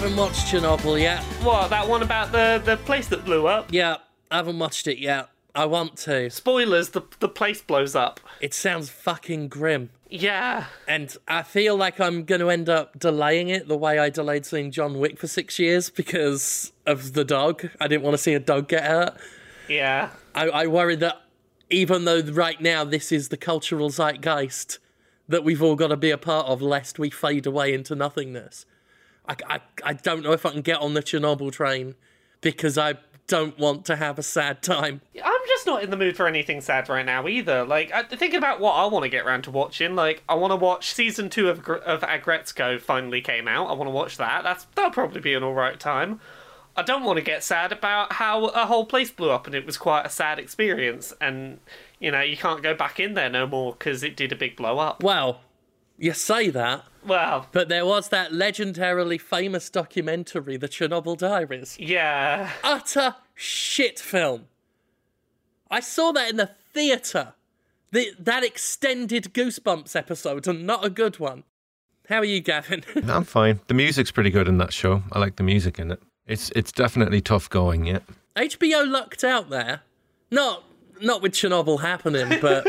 haven't watched Chernobyl yet. What, that one about the place that blew up? Yeah, I haven't watched it yet. I want to. Spoilers, the place blows up. It sounds fucking grim. Yeah. And I feel like I'm going to end up delaying it the way I delayed seeing John Wick for 6 years because of the dog. I didn't want to see a dog get hurt. Yeah. I worry that even though right now this is the cultural zeitgeist that we've all got to be a part of lest we fade away into nothingness. I don't know if I can get on the Chernobyl train because I don't want to have a sad time. I'm just not in the mood for anything sad right now either. Like, thinking about what I want to get around to watching, like, I want to watch season 2 of Agretzko finally came out. I want to watch that. That'll probably be an alright time. I don't want to get sad about how a whole place blew up and it was quite a sad experience and, you know, you can't go back in there no more because it did a big blow up. Well, you say that. Well. But there was that legendarily famous documentary, The Chernobyl Diaries. Yeah. Utter shit film. I saw that in the theatre. That extended Goosebumps episode and not a good one. How are you, Gavin? I'm fine. The music's pretty good in that show. I like the music in it. It's definitely tough going, yeah. HBO lucked out there. Not with Chernobyl happening, but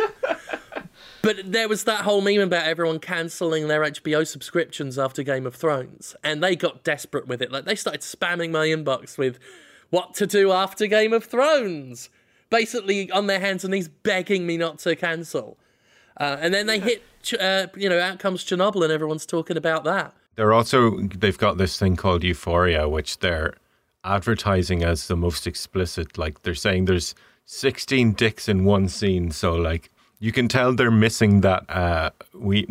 but there was that whole meme about everyone cancelling their HBO subscriptions after Game of Thrones, and they got desperate with it. Like, they started spamming my inbox with what to do after Game of Thrones, basically on their hands and knees begging me not to cancel. And then they hit, out comes Chernobyl, and everyone's talking about that. They've got this thing called Euphoria, which they're advertising as the most explicit. Like, they're saying there's 16 dicks in one scene. So, like, you can tell they're missing that we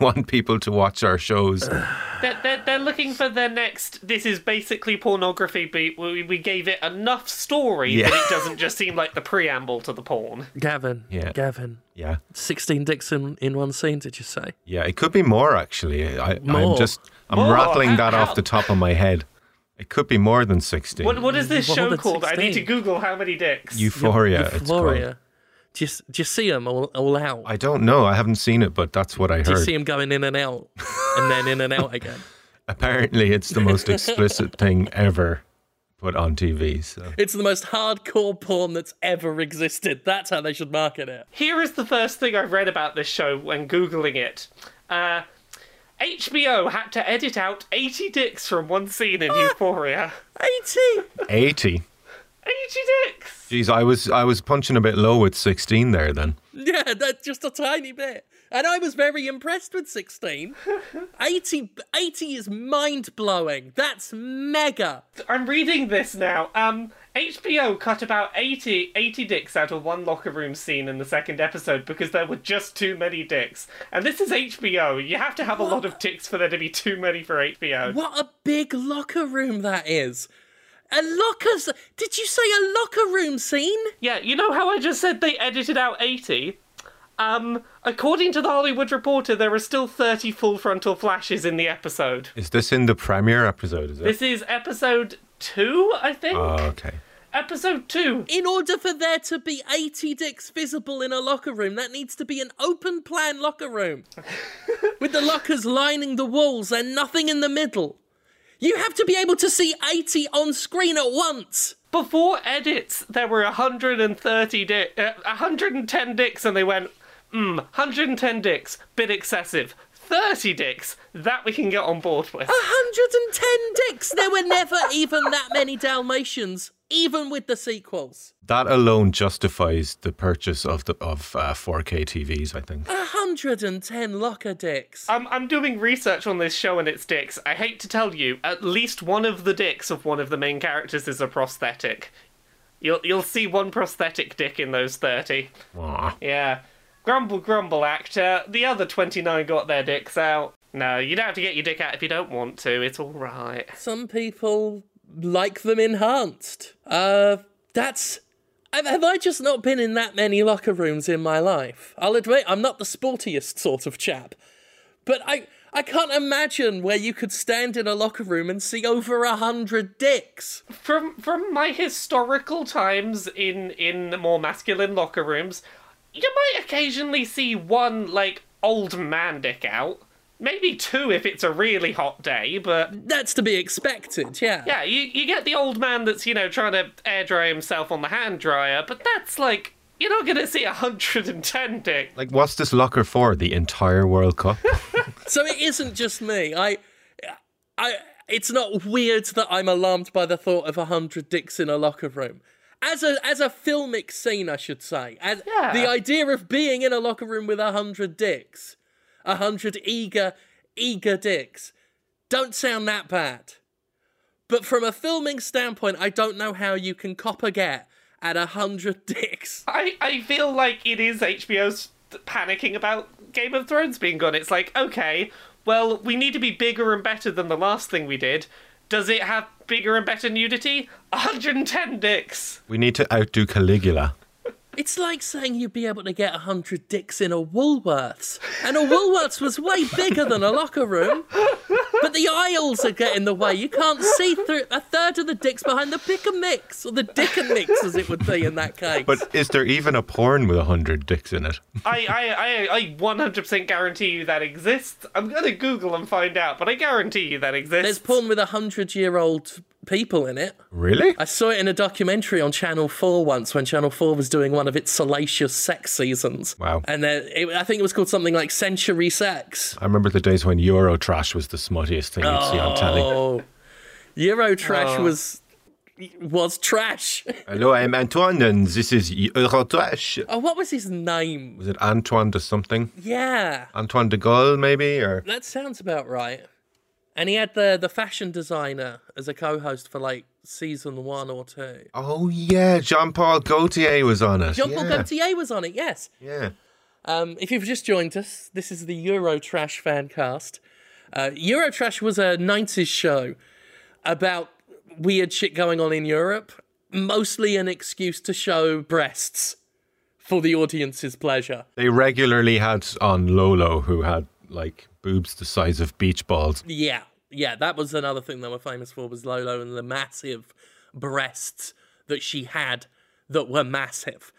want people to watch our shows. They're looking for their next, this is basically pornography, but we gave it enough story that it doesn't just seem like the preamble to the porn. Gavin. Yeah. Gavin. Yeah. 16 dicks in one scene, did you say? Yeah, it could be more, actually. I'm rattling that off the top of my head. It could be more than 16. What is this show called? 16? I need to Google how many dicks. Euphoria. Euphoria. Do you see them all out? I don't know. I haven't seen it, but that's what I heard. Do you see them going in and out and then in and out again? Apparently, it's the most explicit thing ever put on TV. So. It's the most hardcore porn that's ever existed. That's how they should market it. Here is the first thing I read about this show when Googling it. HBO had to edit out 80 dicks from one scene in Euphoria. 80? 80 dicks! Jeez, I was punching a bit low with 16 there then. Yeah, that's just a tiny bit. And I was very impressed with 16. 80 is mind-blowing. That's mega. I'm reading this now. HBO cut about 80 dicks out of one locker room scene in the second episode because there were just too many dicks. And this is HBO. You have to have a lot of dicks for there to be too many for HBO. What a big locker room that is. Did you say a locker room scene? Yeah, you know how I just said they edited out 80? According to the Hollywood Reporter, there are still 30 full frontal flashes in the episode. Is this in the premiere episode, is it? This is episode 2, I think. Oh, okay. Episode 2. In order for there to be 80 dicks visible in a locker room, that needs to be an open-plan locker room. With the lockers lining the walls and nothing in the middle. You have to be able to see 80 on screen at once. Before edits, there were 110 dicks, and they went, 110 dicks, bit excessive. 30 dicks, that we can get on board with. 110 dicks! There were never even that many Dalmatians, even with the sequels. That alone justifies the purchase of 4K TVs, I think. 110 locker dicks. I'm doing research on this show and its dicks. I hate to tell you, at least one of the dicks of one of the main characters is a prosthetic. You'll see one prosthetic dick in those 30. Aww. Yeah. Grumble, actor. The other 29 got their dicks out. No, you don't have to get your dick out if you don't want to. It's all right. Some people like them enhanced. Have I just not been in that many locker rooms in my life? I'll admit, I'm not the sportiest sort of chap. But I can't imagine where you could stand in a locker room and see over 100 dicks. From my historical times in more masculine locker rooms, you might occasionally see one, like, old man dick out. Maybe two if it's a really hot day, but... That's to be expected, yeah. Yeah, you get the old man that's, you know, trying to air dry himself on the hand dryer, but that's like... You're not going to see 110 dicks. Like, what's this locker for? The entire World Cup? So it isn't just me. It's not weird that I'm alarmed by the thought of 100 dicks in a locker room. As a filmic scene, I should say. The idea of being in a locker room with 100 dicks... 100 eager dicks. Don't sound that bad. But from a filming standpoint, I don't know how you can cop a get at 100 dicks. I feel like it is HBO's panicking about Game of Thrones being gone. It's like, okay, well, we need to be bigger and better than the last thing we did. Does it have bigger and better nudity? 110 dicks. We need to outdo Caligula. It's like saying you'd be able to get 100 dicks in a Woolworths. And a Woolworths was way bigger than a locker room. But the aisles are getting in the way. You can't see through a third of the dicks behind the pick and mix, or the dick and mix, as it would be in that case. But is there even a porn with 100 dicks in it? I 100% guarantee you that exists. I'm going to Google and find out, but I guarantee you that exists. There's porn with 100-year-old... people in it. Really? I saw it in a documentary on Channel 4 once when Channel 4 was doing one of its salacious sex seasons. Wow. And then I think it was called something like Century Sex. I remember the days when Eurotrash was the smuttiest thing you'd see on telly. Eurotrash was trash. Hello, I'm Antoine and this is Eurotrash. Oh, what was his name? Was it Antoine de something? Yeah. Antoine de Gaulle, maybe? Or that sounds about right. And he had the fashion designer as a co-host for, like, season 1 or 2. Oh, yeah. Jean-Paul Gaultier was on it. Jean-Paul Gaultier was on it, yes. Yeah. If you've just joined us, this is the Eurotrash fancast. Eurotrash was a 90s show about weird shit going on in Europe, mostly an excuse to show breasts for the audience's pleasure. They regularly had on Lolo, who had, like... boobs the size of beach balls. Yeah, that was another thing they were famous for, was Lolo and the massive breasts that she had that were massive.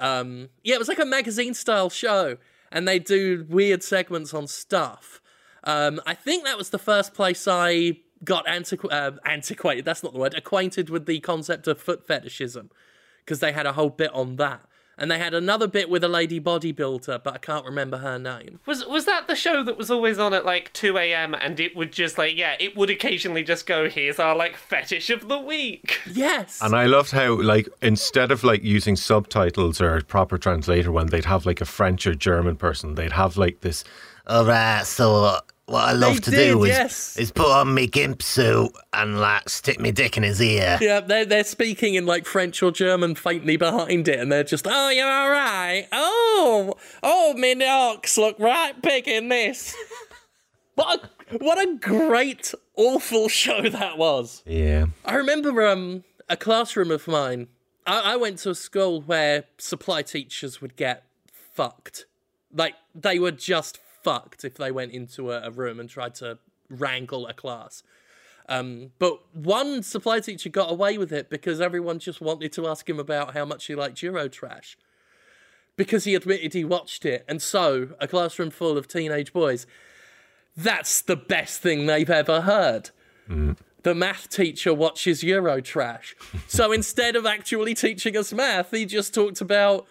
It was like a magazine-style show, and they do weird segments on stuff. I think that was the first place I got antiquated, that's not the word, acquainted with the concept of foot fetishism, because they had a whole bit on that. And they had another bit with a lady bodybuilder, but I can't remember her name. Was that the show that was always on at, like, 2 a.m. and it would just, like, yeah, it would occasionally just go, here's our, like, fetish of the week? Yes! And I loved how, like, instead of, like, using subtitles or a proper translator when they'd have, like, a French or German person, they'd have, like, this, all right, so... What I love to do is put on me gimp suit and, like, stick me dick in his ear. Yeah, they're speaking in, like, French or German faintly behind it, and they're just, oh, you're all right. Oh, me knocks look right big in this. What a great, awful show that was. Yeah. I remember a classroom of mine. I went to a school where supply teachers would get fucked. Like, they were just fucked if they went into a room and tried to wrangle a class. But one supply teacher got away with it because everyone just wanted to ask him about how much he liked Eurotrash, because he admitted he watched it. And so a classroom full of teenage boys, that's the best thing they've ever heard. The math teacher watches Eurotrash. So instead of actually teaching us math, he just talked about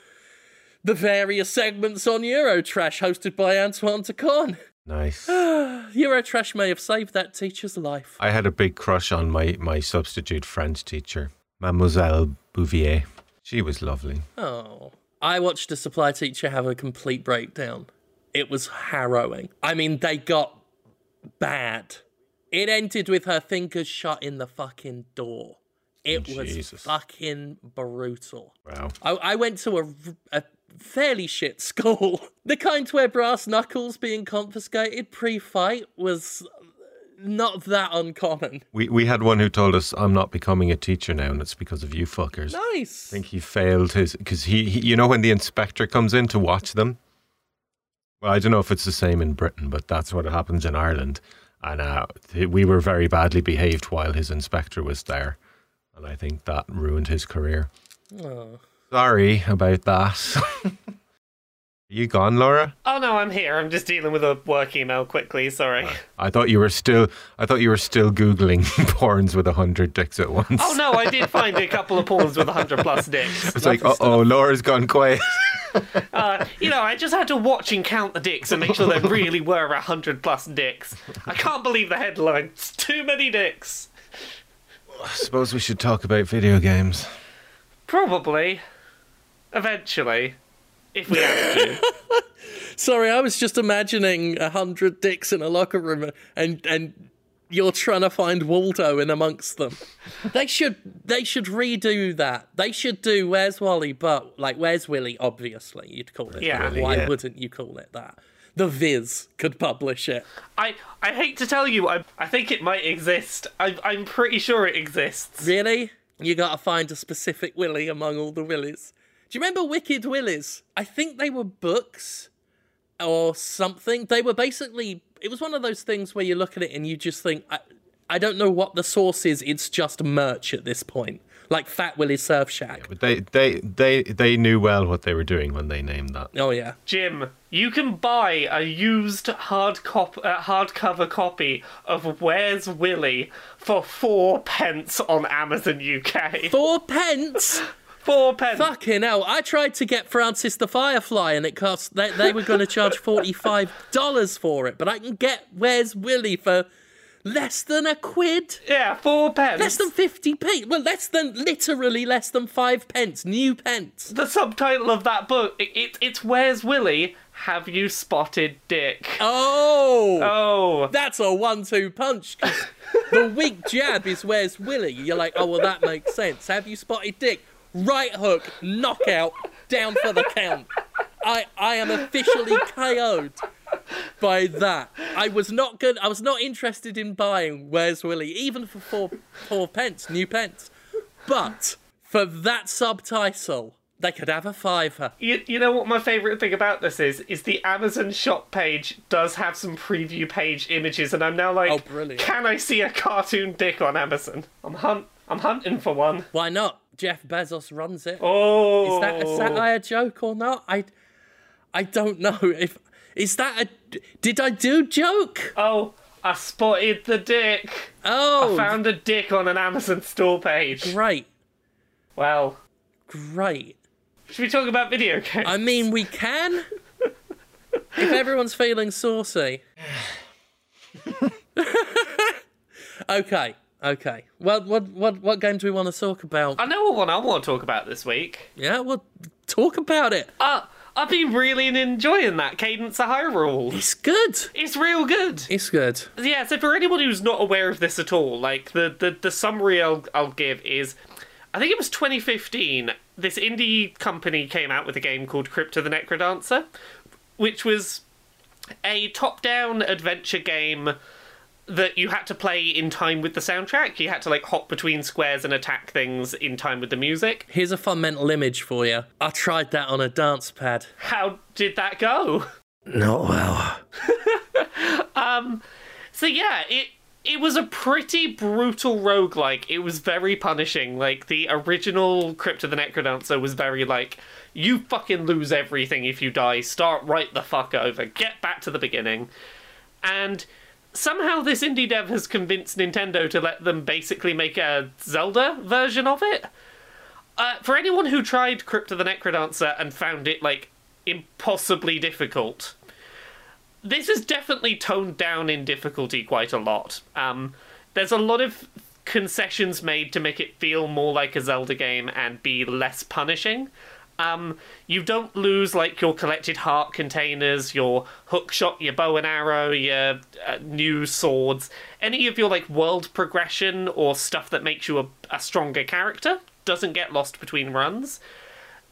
the various segments on Eurotrash hosted by Antoine de Caunes. Nice. Eurotrash may have saved that teacher's life. I had a big crush on my substitute French teacher, Mademoiselle Bouvier. She was lovely. Oh. I watched a supply teacher have a complete breakdown. It was harrowing. I mean, they got bad. It ended with her fingers shut in the fucking door. It was fucking brutal. Wow. I went to a fairly shit school. The kind where brass knuckles being confiscated pre-fight was not that uncommon. We had one who told us, I'm not becoming a teacher now, and it's because of you fuckers. Nice. I think he failed his, because he you know when the inspector comes in to watch them? Well, I don't know if it's the same in Britain, but that's what happens in Ireland. And we were very badly behaved while his inspector was there. And I think that ruined his career. Oh. Sorry about that. You gone, Laura? Oh no, I'm here. I'm just dealing with a work email quickly. Sorry. I thought you were still googling porns with 100 dicks at once. Oh no, I did find a couple of porns with 100 plus dicks. It's like, oh, Laura's gone quiet. You know, I just had to watch and count the dicks and make sure there really were 100 plus dicks. I can't believe the headline. It's too many dicks. I suppose we should talk about video games. Probably, eventually. If we have to. Sorry, I was just imagining 100 dicks in a locker room and you're trying to find Waldo in amongst them. They should redo that. They should do Where's Wally, but like Where's Willy, obviously you'd call it. Yeah. Really, Why wouldn't you call it that? The Viz could publish it. I hate to tell you, I think it might exist. I'm pretty sure it exists. Really? You gotta find a specific Willy among all the Willies. Do you remember Wicked Willies? I think they were books or something. They were basically... It was one of those things where you look at it and you just think, I don't know what the source is. It's just merch at this point. Like Fat Willie's Surf Shack. Yeah, but they knew well what they were doing when they named that. Oh, yeah. Jim, you can buy a used hardcover copy of Where's Willie for 4p on Amazon UK. 4p? 4p. Fucking hell. I tried to get Francis the Firefly and it cost... They were going to charge $45 for it, but I can get Where's Willie for less than £1. Yeah, 4p. Less than 50p. Well, literally less than 5p. New pence. The subtitle of that book, it's Where's Willie... Have you spotted dick? Oh! That's a 1-2 punch. The weak jab is Where's Willie? You're like, oh, well, that makes sense. Have you spotted dick? Right hook, knockout, down for the count. I am officially KO'd by that. I was not interested in buying Where's Willie, even for four pence, new pence. But for that subtitle, they could have a £5. You know what my favourite thing about this is the Amazon shop page does have some preview page images, and I'm now like, oh, brilliant. Can I see a cartoon dick on Amazon? I'm hunting for one. Why not? Jeff Bezos runs it. Oh, is that a satire joke or not? I don't know. If is that a did I do joke? Oh, I spotted the dick. Oh, I found a dick on an Amazon store page. Great. Well, great. Should we talk about video games? I mean, we can. If everyone's feeling saucy. Okay. Okay. Well, what game do we want to talk about? I know what one I want to talk about this week. Yeah, well, talk about it. I've been really enjoying that Cadence of Hyrule. It's good. It's real good. It's good. Yeah, so for anyone who's not aware of this at all, like, the summary I'll give is, I think it was 2015, this indie company came out with a game called Crypt of the Necrodancer, which was a top-down adventure game that you had to play in time with the soundtrack. You had to, like, hop between squares and attack things in time with the music. Here's a fun mental image for you. I tried that on a dance pad. How did that go? Not well. So, yeah, it was a pretty brutal roguelike. It was very punishing. Like, the original Crypt of the Necrodancer was very, like, you fucking lose everything if you die. Start right the fuck over. Get back to the beginning. And somehow this indie dev has convinced Nintendo to let them basically make a Zelda version of it. For anyone who tried Crypt of the Necrodancer and found it, like, impossibly difficult, this is definitely toned down in difficulty quite a lot. There's a lot of concessions made to make it feel more like a Zelda game and be less punishing. You don't lose, like, your collected heart containers, your hookshot, your bow and arrow, your new swords. Any of your, like, world progression or stuff that makes you a stronger character doesn't get lost between runs.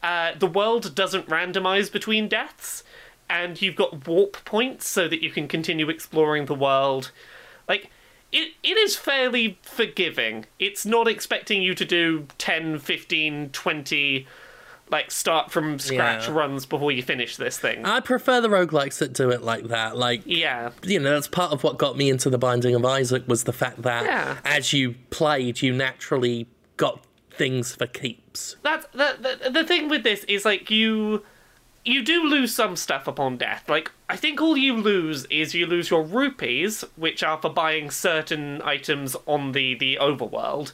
The world doesn't randomise between deaths, and you've got warp points so that you can continue exploring the world. Like, it is fairly forgiving. It's not expecting you to do 10, 15, 20... like, start from scratch runs before you finish this thing. I prefer the roguelikes that do it like that. Like, yeah. You know, that's part of what got me into The Binding of Isaac was the fact that as you played, you naturally got things for keeps. That's the thing with this is, like, you you do lose some stuff upon death. Like, I think all you lose is you lose your rupees, which are for buying certain items on the overworld.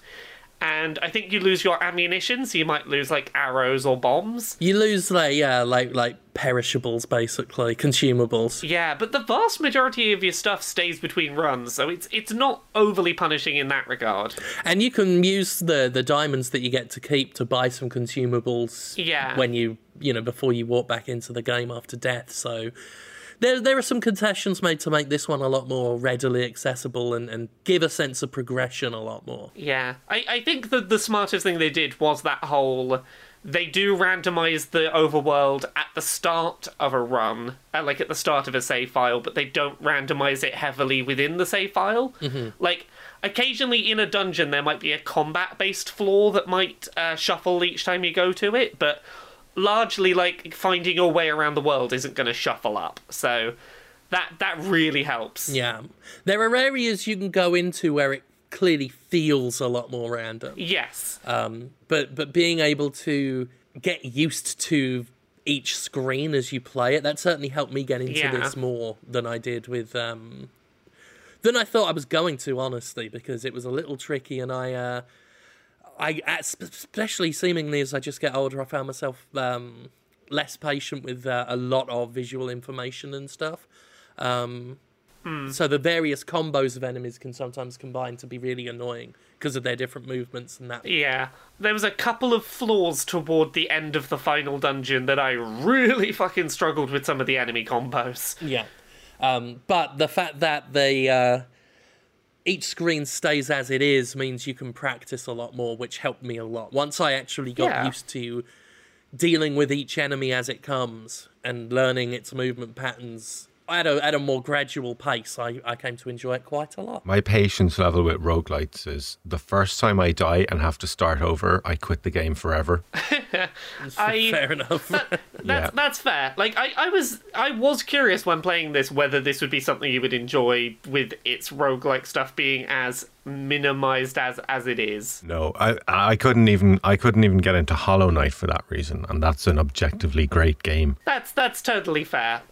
And I think you lose your ammunition, so you might lose, like, arrows or bombs. You lose, like perishables, basically, consumables. Yeah, but the vast majority of your stuff stays between runs, so it's not overly punishing in that regard. And you can use the diamonds that you get to keep to buy some consumables when you know, before you walk back into the game after death, so... There are some concessions made to make this one a lot more readily accessible and give a sense of progression a lot more. Yeah. I think that the smartest thing they did was that whole... They do randomise the overworld at the start of a run, like at the start of a save file, but they don't randomise it heavily within the save file. Mm-hmm. Like, occasionally in a dungeon there might be a combat-based floor that might shuffle each time you go to it, but... largely, like, finding your way around the world isn't going to shuffle up, so that really helps. Yeah. There are areas you can go into where it clearly feels a lot more random. Yes. But being able to get used to each screen as you play it, that certainly helped me get into this more than I did with... than I thought I was going to, honestly, because it was a little tricky, and I especially seemingly as I just get older, I found myself less patient with a lot of visual information and stuff. So the various combos of enemies can sometimes combine to be really annoying because of their different movements and that. Yeah. There was a couple of flaws toward the end of the final dungeon that I really fucking struggled with some of the enemy combos. Yeah. But the fact that they... each screen stays as it is means you can practice a lot more, which helped me a lot. Once I actually got used to dealing with each enemy as it comes and learning its movement patterns at a more gradual pace, I came to enjoy it quite a lot. My patience level with roguelites is the first time I die and have to start over, I quit the game forever. Fair enough. That's fair. Like, I was curious when playing this whether this would be something you would enjoy with its roguelike stuff being as minimized as it is. No, I couldn't even get into Hollow Knight for that reason, and that's an objectively great game. That's totally fair.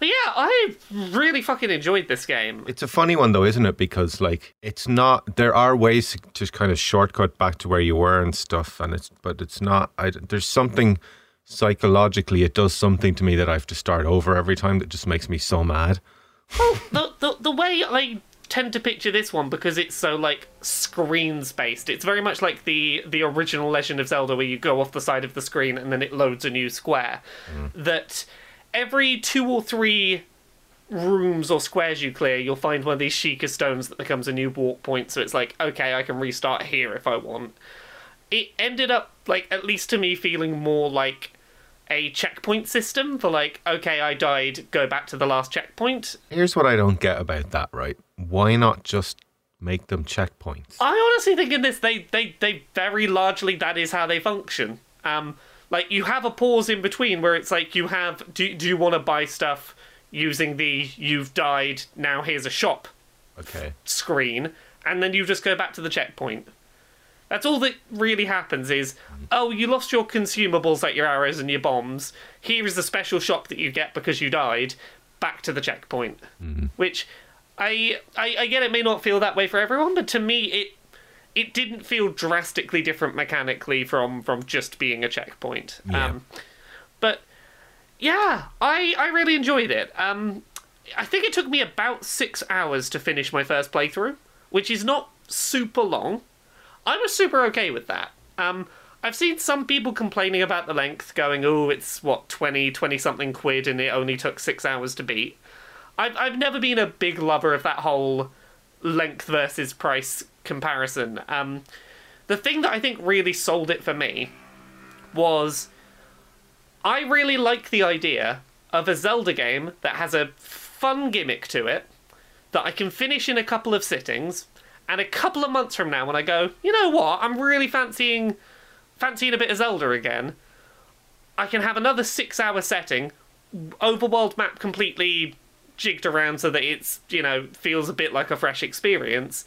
But yeah, I really fucking enjoyed this game. It's a funny one though, isn't it? Because like, it's not. There are ways to kind of shortcut back to where you were and stuff, but it's not. There's something psychologically, it does something to me that I have to start over every time that just makes me so mad. Well, the way I tend to picture this one, because it's so like screens based, it's very much like the original Legend of Zelda, where you go off the side of the screen and then it loads a new square. That. Every 2 or 3 rooms or squares you clear, you'll find one of these Sheikah stones that becomes a new walk point, so it's like, okay, I can restart here if I want. It ended up, like, at least to me, feeling more like a checkpoint system for, like, okay, I died, go back to the last checkpoint. Here's what I don't get about that, right? Why not just make them checkpoints? I honestly think in this, they very largely, that is how they function. Like, you have a pause in between where it's like you have... Do you want to buy stuff using the you've died, now here's a shop screen? And then you just go back to the checkpoint. That's all that really happens is, oh, you lost your consumables, like your arrows and your bombs. Here is the special shop that you get because you died. Back to the checkpoint. Mm-hmm. Which, I get it may not feel that way for everyone, but to me it didn't feel drastically different mechanically from just being a checkpoint. Yeah. But, yeah, I really enjoyed it. I think it took me about 6 hours to finish my first playthrough, which is not super long. I was super okay with that. I've seen some people complaining about the length, going, oh, it's, 20-something quid, and it only took 6 hours to beat. I've never been a big lover of that whole length versus price comparison. The thing that I think really sold it for me was I really like the idea of a Zelda game that has a fun gimmick to it that I can finish in a couple of sittings, and a couple of months from now when I go, you know what, I'm really fancying a bit of Zelda again, I can have another 6 hour setting, overworld map completely jigged around so that it's, you know, feels a bit like a fresh experience,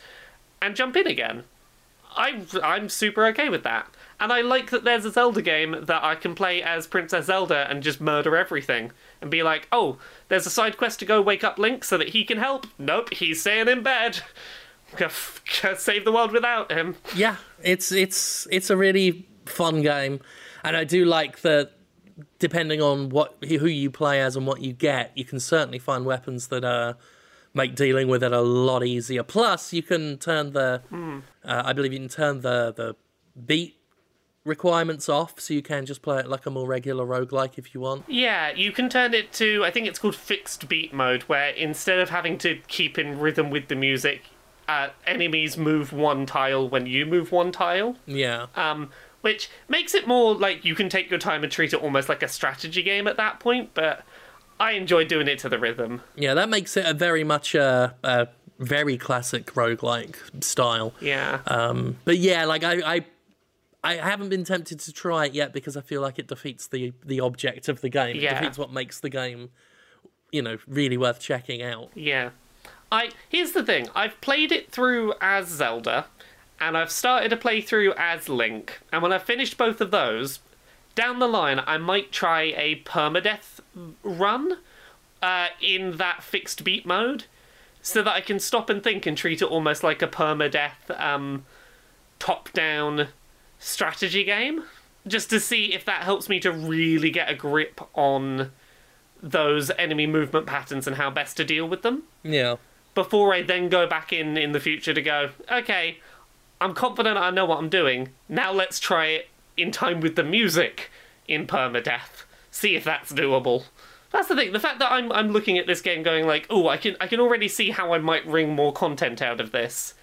and jump in again. I'm super okay with that. And I like that there's a Zelda game that I can play as Princess Zelda and just murder everything. And be like, oh, there's a side quest to go wake up Link so that he can help. Nope, he's staying in bed. Save the world without him. Yeah, it's a really fun game. And I do like that, depending on who you play as and what you get, you can certainly find weapons that make dealing with it a lot easier. Plus, you can turn the... I believe you can turn the beat requirements off, so you can just play it like a more regular roguelike if you want. Yeah, you can turn it to, I think it's called fixed beat mode, where instead of having to keep in rhythm with the music, enemies move one tile when you move one tile. Yeah. Which makes it more like you can take your time and treat it almost like a strategy game at that point, but I enjoy doing it to the rhythm. Yeah, that makes it a very much a very classic roguelike style. Yeah. But yeah, like I haven't been tempted to try it yet because I feel like it defeats the object of the game. Yeah. It defeats what makes the game, you know, really worth checking out. Yeah. Here's the thing. I've played it through as Zelda, and I've started a playthrough as Link. And when I've finished both of those, down the line, I might try a permadeath run in that fixed beat mode so that I can stop and think and treat it almost like a permadeath top-down strategy game, just to see if that helps me to really get a grip on those enemy movement patterns and how best to deal with them. Yeah. Before I then go back in the future to go, okay, I'm confident I know what I'm doing. Now let's try it in time with the music in permadeath. See if that's doable. That's the thing. The fact that I'm looking at this game going like, oh, I can already see how I might wring more content out of this,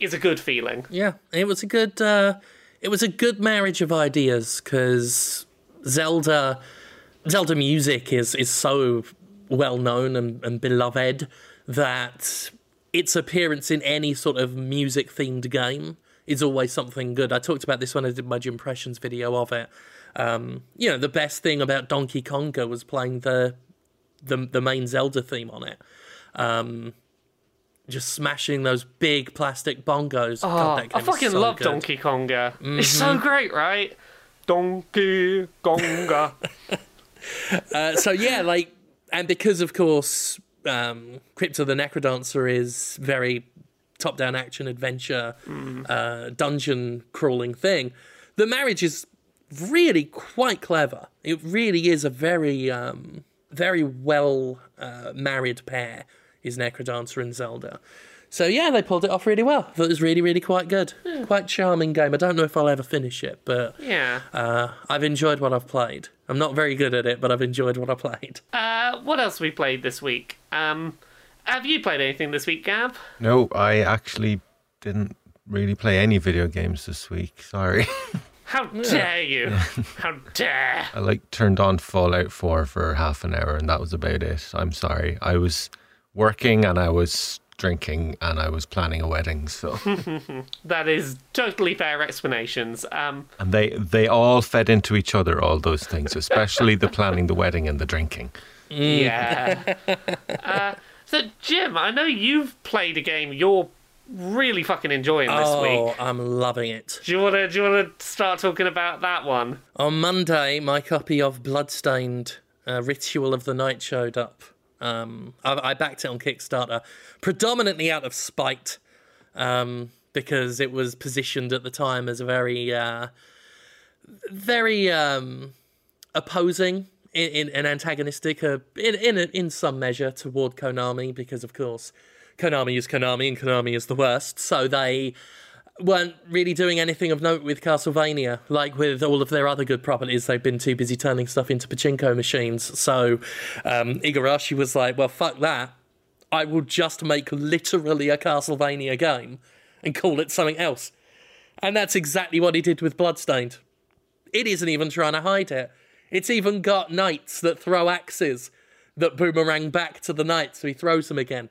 is a good feeling. Yeah, it was a good... It was a good marriage of ideas, because Zelda music is so well-known and beloved that its appearance in any sort of music-themed game is always something good. I talked about this when I did my Impressions video of it. You know, the best thing about Donkey Konga was playing the main Zelda theme on it. Just smashing those big plastic bongos. Oh, God, that game I fucking so love good. Donkey Konga. Mm-hmm. It's so great, right? Donkey Konga. So yeah, like, and because of course, Crypt of the Necrodancer is very top-down action adventure, dungeon crawling thing. The marriage is really quite clever. It really is a very, very well married pair. Is Necrodancer and Zelda. So yeah, they pulled it off really well. I thought it was really, really quite good. Yeah. Quite charming game. I don't know if I'll ever finish it, but yeah, I've enjoyed what I've played. I'm not very good at it, but I've enjoyed what I played. What else we played this week? Have you played anything this week, Gab? No, I actually didn't really play any video games this week. Sorry. How dare you? How dare. I turned on Fallout 4 for half an hour and that was about it. I'm sorry. I was working and I was drinking and I was planning a wedding, so that is totally fair explanations. And they all fed into each other, all those things, especially the planning the wedding and the drinking. Yeah. So Jim, I know you've played a game you're really fucking enjoying this week. Oh, I'm loving it. Do you want to start talking about that one? On Monday, my copy of Bloodstained: Ritual of the Night showed up. I backed it on Kickstarter predominantly out of spite, because it was positioned at the time as a very very opposing and antagonistic in some measure toward Konami, because of course Konami is Konami and Konami is the worst, so they weren't really doing anything of note with Castlevania. Like with all of their other good properties, they've been too busy turning stuff into pachinko machines. So Igarashi was like, well, fuck that. I will just make literally a Castlevania game and call it something else. And that's exactly what he did with Bloodstained. It isn't even trying to hide it. It's even got knights that throw axes that boomerang back to the knight, so he throws them again.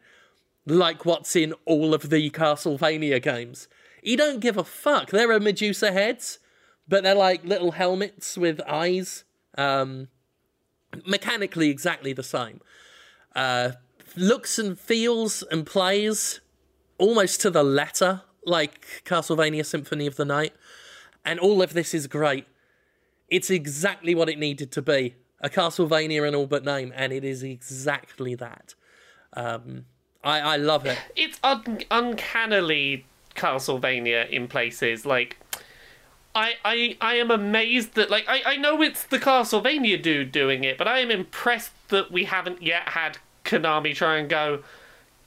Like what's in all of the Castlevania games. You don't give a fuck. There are Medusa heads, but they're like little helmets with eyes. Mechanically exactly the same. Looks and feels and plays almost to the letter like Castlevania Symphony of the Night. And all of this is great. It's exactly what it needed to be. A Castlevania in all but name, and it is exactly that. I love it. It's uncannily Castlevania in places. Like, I am amazed that, like, I know it's the Castlevania dude doing it, but I am impressed that we haven't yet had Konami try and go,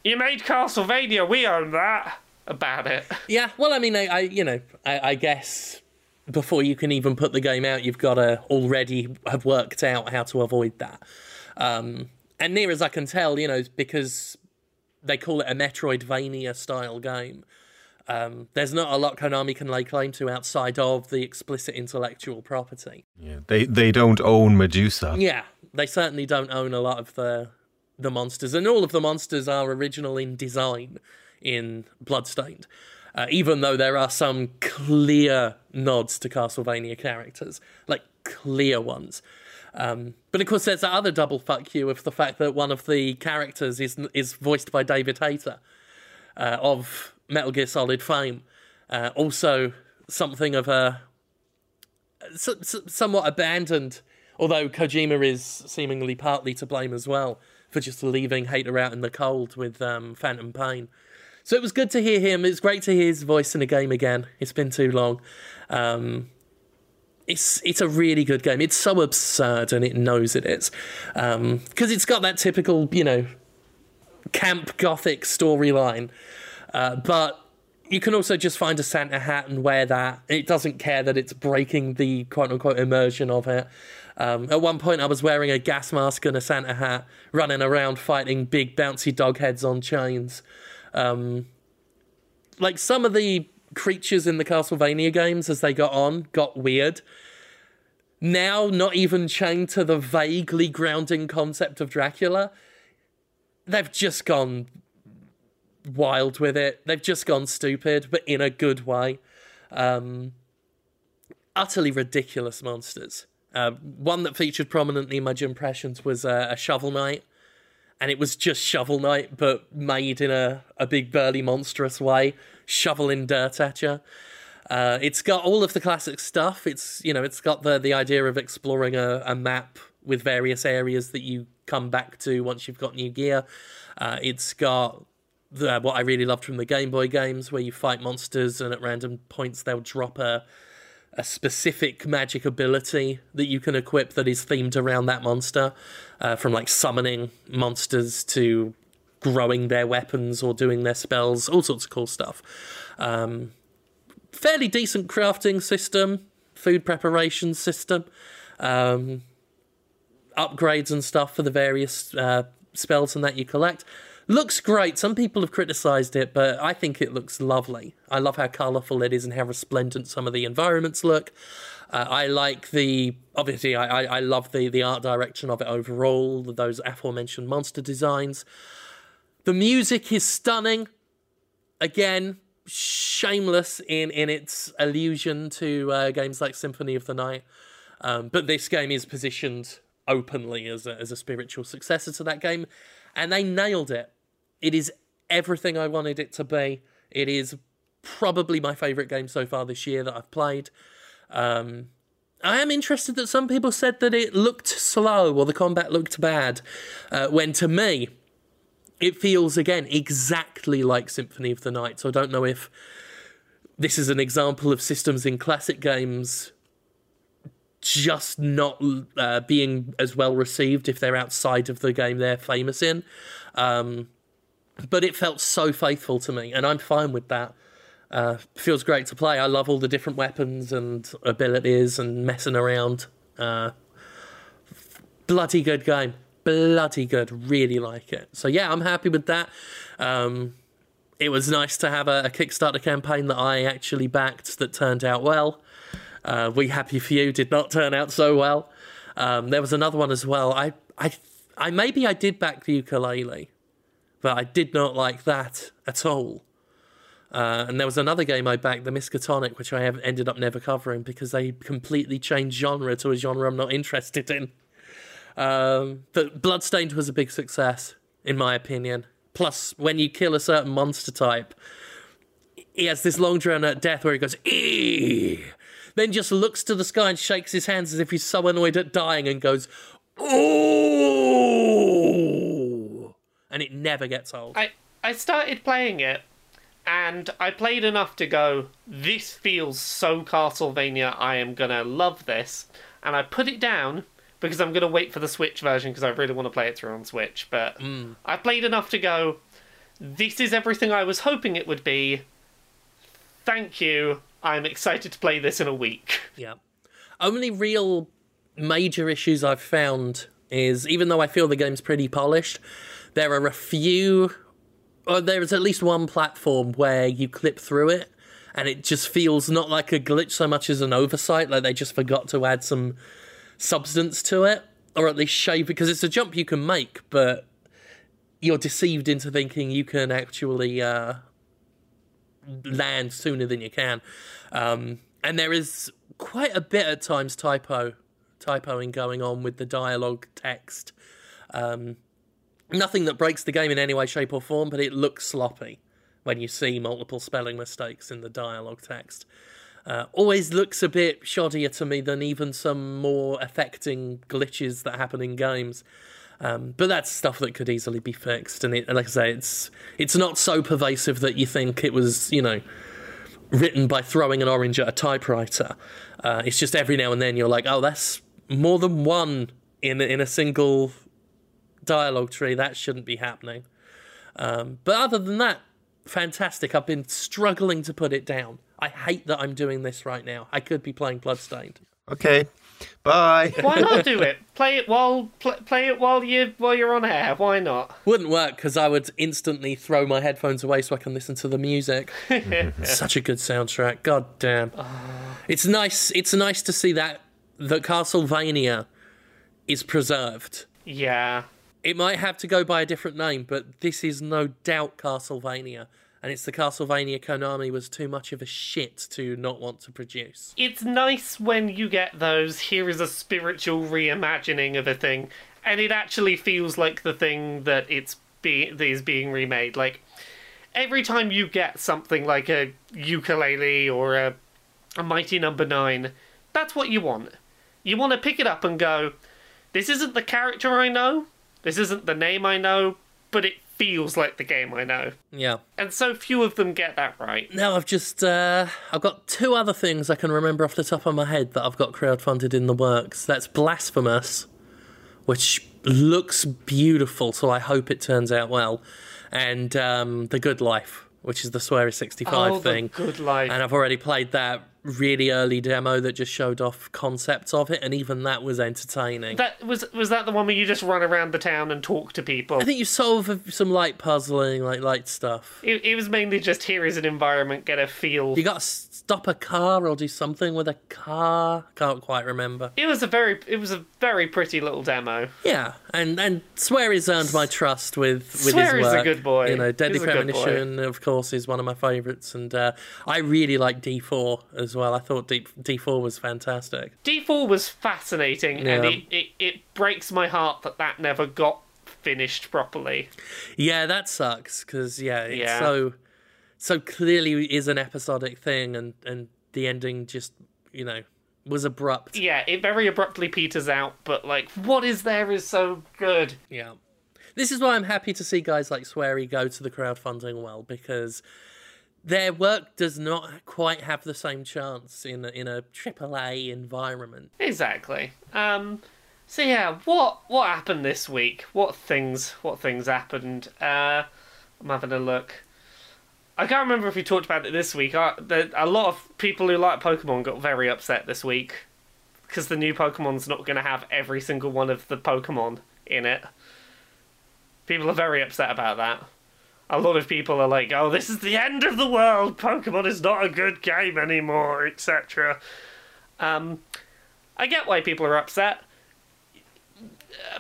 you made Castlevania, we own that, about it. Yeah, well, I mean, I guess before you can even put the game out, you've got to already have worked out how to avoid that. And near as I can tell, you know, because they call it a Metroidvania-style game, there's not a lot Konami can lay claim to outside of the explicit intellectual property. Yeah, they don't own Medusa. Yeah, they certainly don't own a lot of the monsters. And all of the monsters are original in design in Bloodstained, even though there are some clear nods to Castlevania characters, like clear ones. But of course there's that other double fuck you of the fact that one of the characters is voiced by David Hayter of Metal Gear Solid fame. Also something of a somewhat abandoned, although Kojima is seemingly partly to blame as well for just leaving Hayter out in the cold with Phantom Pain. So it was good to hear him. It's great to hear his voice in a game again. It's been too long. It's a really good game. It's so absurd, and it knows it is. Because it's got that typical, you know, camp gothic storyline. But you can also just find a Santa hat and wear that. It doesn't care that it's breaking the quote-unquote immersion of it. At one point, I was wearing a gas mask and a Santa hat, running around fighting big bouncy dog heads on chains. Like, some of the creatures in the Castlevania games as they got on got weird. Now, not even chained to the vaguely grounding concept of Dracula, they've just gone wild with it. They've just gone stupid, but in a good way. Utterly ridiculous monsters. One that featured prominently in my gym impressions was a Shovel Knight. And it was just Shovel Knight, but made in a big, burly, monstrous way, shoveling dirt at you. It's got all of the classic stuff. It's, you know, it's got the idea of exploring a map with various areas that you come back to once you've got new gear. It's got what I really loved from the Game Boy games, where you fight monsters and at random points they'll drop a specific magic ability that you can equip that is themed around that monster, from like summoning monsters to growing their weapons or doing their spells, all sorts of cool stuff. Fairly decent crafting system, food preparation system, upgrades and stuff for the various spells and that you collect. Looks great. Some people have criticised it, but I think it looks lovely. I love how colourful it is and how resplendent some of the environments look. I like the... Obviously, I love the art direction of it overall, those aforementioned monster designs. The music is stunning. Again, shameless in its allusion to games like Symphony of the Night. But this game is positioned openly as a spiritual successor to that game, and they nailed it. It is everything I wanted it to be. It is probably my favourite game so far this year that I've played. I am interested that some people said that it looked slow or the combat looked bad, when to me, it feels, again, exactly like Symphony of the Night. So I don't know if this is an example of systems in classic games just not being as well received if they're outside of the game they're famous in. But it felt so faithful to me, and I'm fine with that. Feels great to play. I love all the different weapons and abilities and messing around. Bloody good game. Bloody good. Really like it. So, yeah, I'm happy with that. It was nice to have a Kickstarter campaign that I actually backed that turned out well. We Happy Few did not turn out so well. There was another one as well. I maybe I did back the ukulele, but I did not like that at all. And there was another game I backed, the Miskatonic, which I ended up never covering because they completely changed genre to a genre I'm not interested in. But Bloodstained was a big success, in my opinion. Plus, when you kill a certain monster type, he has this long drawn out death where he goes, eeeh! then just looks to the sky and shakes his hands as if he's so annoyed at dying and goes, "Ooh!" And it never gets old. I started playing it, and I played enough to go, this feels so Castlevania, I am going to love this. And I put it down, because I'm going to wait for the Switch version, because I really want to play it through on Switch. But I played enough to go, this is everything I was hoping it would be. Thank you. I'm excited to play this in a week. Yeah. Only real major issues I've found is, even though I feel the game's pretty polished, there are a few... Or there is at least one platform where you clip through it and it just feels not like a glitch so much as an oversight, like they just forgot to add some substance to it, or at least shape it, because it's a jump you can make, but you're deceived into thinking you can actually land sooner than you can. And there is quite a bit at times typoing going on with the dialogue text. Nothing that breaks the game in any way, shape or form, but it looks sloppy when you see multiple spelling mistakes in the dialogue text. Always looks a bit shoddier to me than even some more affecting glitches that happen in games. But that's stuff that could easily be fixed. And like I say, it's not so pervasive that you think it was, you know, written by throwing an orange at a typewriter. It's just every now and then you're like, oh, that's more than one in a single... dialogue tree. That shouldn't be happening. But other than that, fantastic. I've been struggling to put it down. I hate that I'm doing this right now. I could be playing Bloodstained. Okay, bye. Why not do it? Play it while you're on air. Why not? Wouldn't work because I would instantly throw my headphones away so I can listen to the music. Such a good soundtrack. God damn. Oh. It's nice. It's nice to see that Castlevania is preserved. Yeah. It might have to go by a different name, but this is no doubt Castlevania. And it's the Castlevania Konami was too much of a shit to not want to produce. It's nice when you get those, here is a spiritual reimagining of a thing, and it actually feels like the thing that is being remade. Like, every time you get something like a ukulele or a Mighty Number 9, that's what you want. You want to pick it up and go, this isn't the character I know, this isn't the name I know, but it feels like the game I know. Yeah. And so few of them get that right. Now I've just, I've got two other things I can remember off the top of my head that I've got crowdfunded in the works. That's Blasphemous, which looks beautiful, so I hope it turns out well. And The Good Life, which is the Swery 65 thing. The Good Life. And I've already played that really early demo that just showed off concepts of it, and even that was entertaining. That was that the one where you just run around the town and talk to people? I think you solve some light puzzling, like light stuff. It was mainly just, here is an environment, get a feel. You got to stop a car or do something with a car. Can't quite remember. It was a very pretty little demo. Yeah, and Swery's earned my trust with Swery's his work. Swery's a good boy. You know, Deadly Premonition, of course, is one of my favourites, and I really like D4 as well. I thought D4 was fantastic. D4 was fascinating, yeah. And it breaks my heart that never got finished properly. Yeah, that sucks, because, yeah, it's so clearly is an episodic thing, and the ending just, you know, was abrupt. Yeah, it very abruptly peters out, but, like, what is there is so good. Yeah. This is why I'm happy to see guys like Swery go to the crowdfunding well, because... their work does not quite have the same chance in a AAA environment. Exactly. So yeah, what happened this week? What things happened? I'm having a look. I can't remember if we talked about it this week. A lot of people who like Pokemon got very upset this week because the new Pokemon's not going to have every single one of the Pokemon in it. People are very upset about that. A lot of people are like, oh, this is the end of the world, Pokemon is not a good game anymore, etc. I get why people are upset.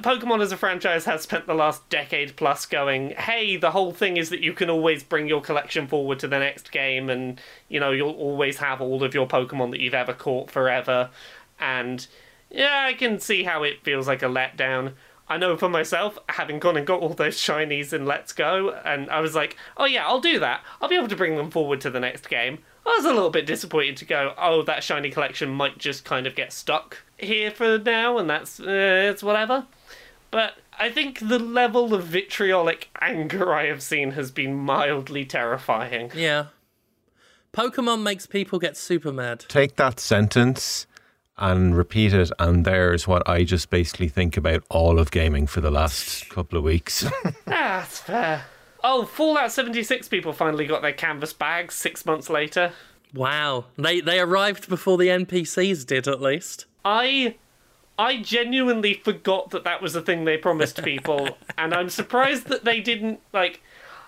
Pokemon as a franchise has spent the last decade plus going, hey, the whole thing is that you can always bring your collection forward to the next game and, you know, you'll always have all of your Pokemon that you've ever caught forever. And, yeah, I can see how it feels like a letdown. I know for myself, having gone and got all those shinies in Let's Go, and I was like, oh yeah, I'll do that. I'll be able to bring them forward to the next game. I was a little bit disappointed to go, oh, that shiny collection might just kind of get stuck here for now, and that's it's whatever. But I think the level of vitriolic anger I have seen has been mildly terrifying. Yeah. Pokemon makes people get super mad. Take that sentence and repeat it, and there's what I just basically think about all of gaming for the last couple of weeks. That's fair. Oh, Fallout 76 people finally got their canvas bags 6 months later. Wow. They arrived before the NPCs did, at least. I genuinely forgot that that was the thing they promised people, and I'm surprised that they didn't, like...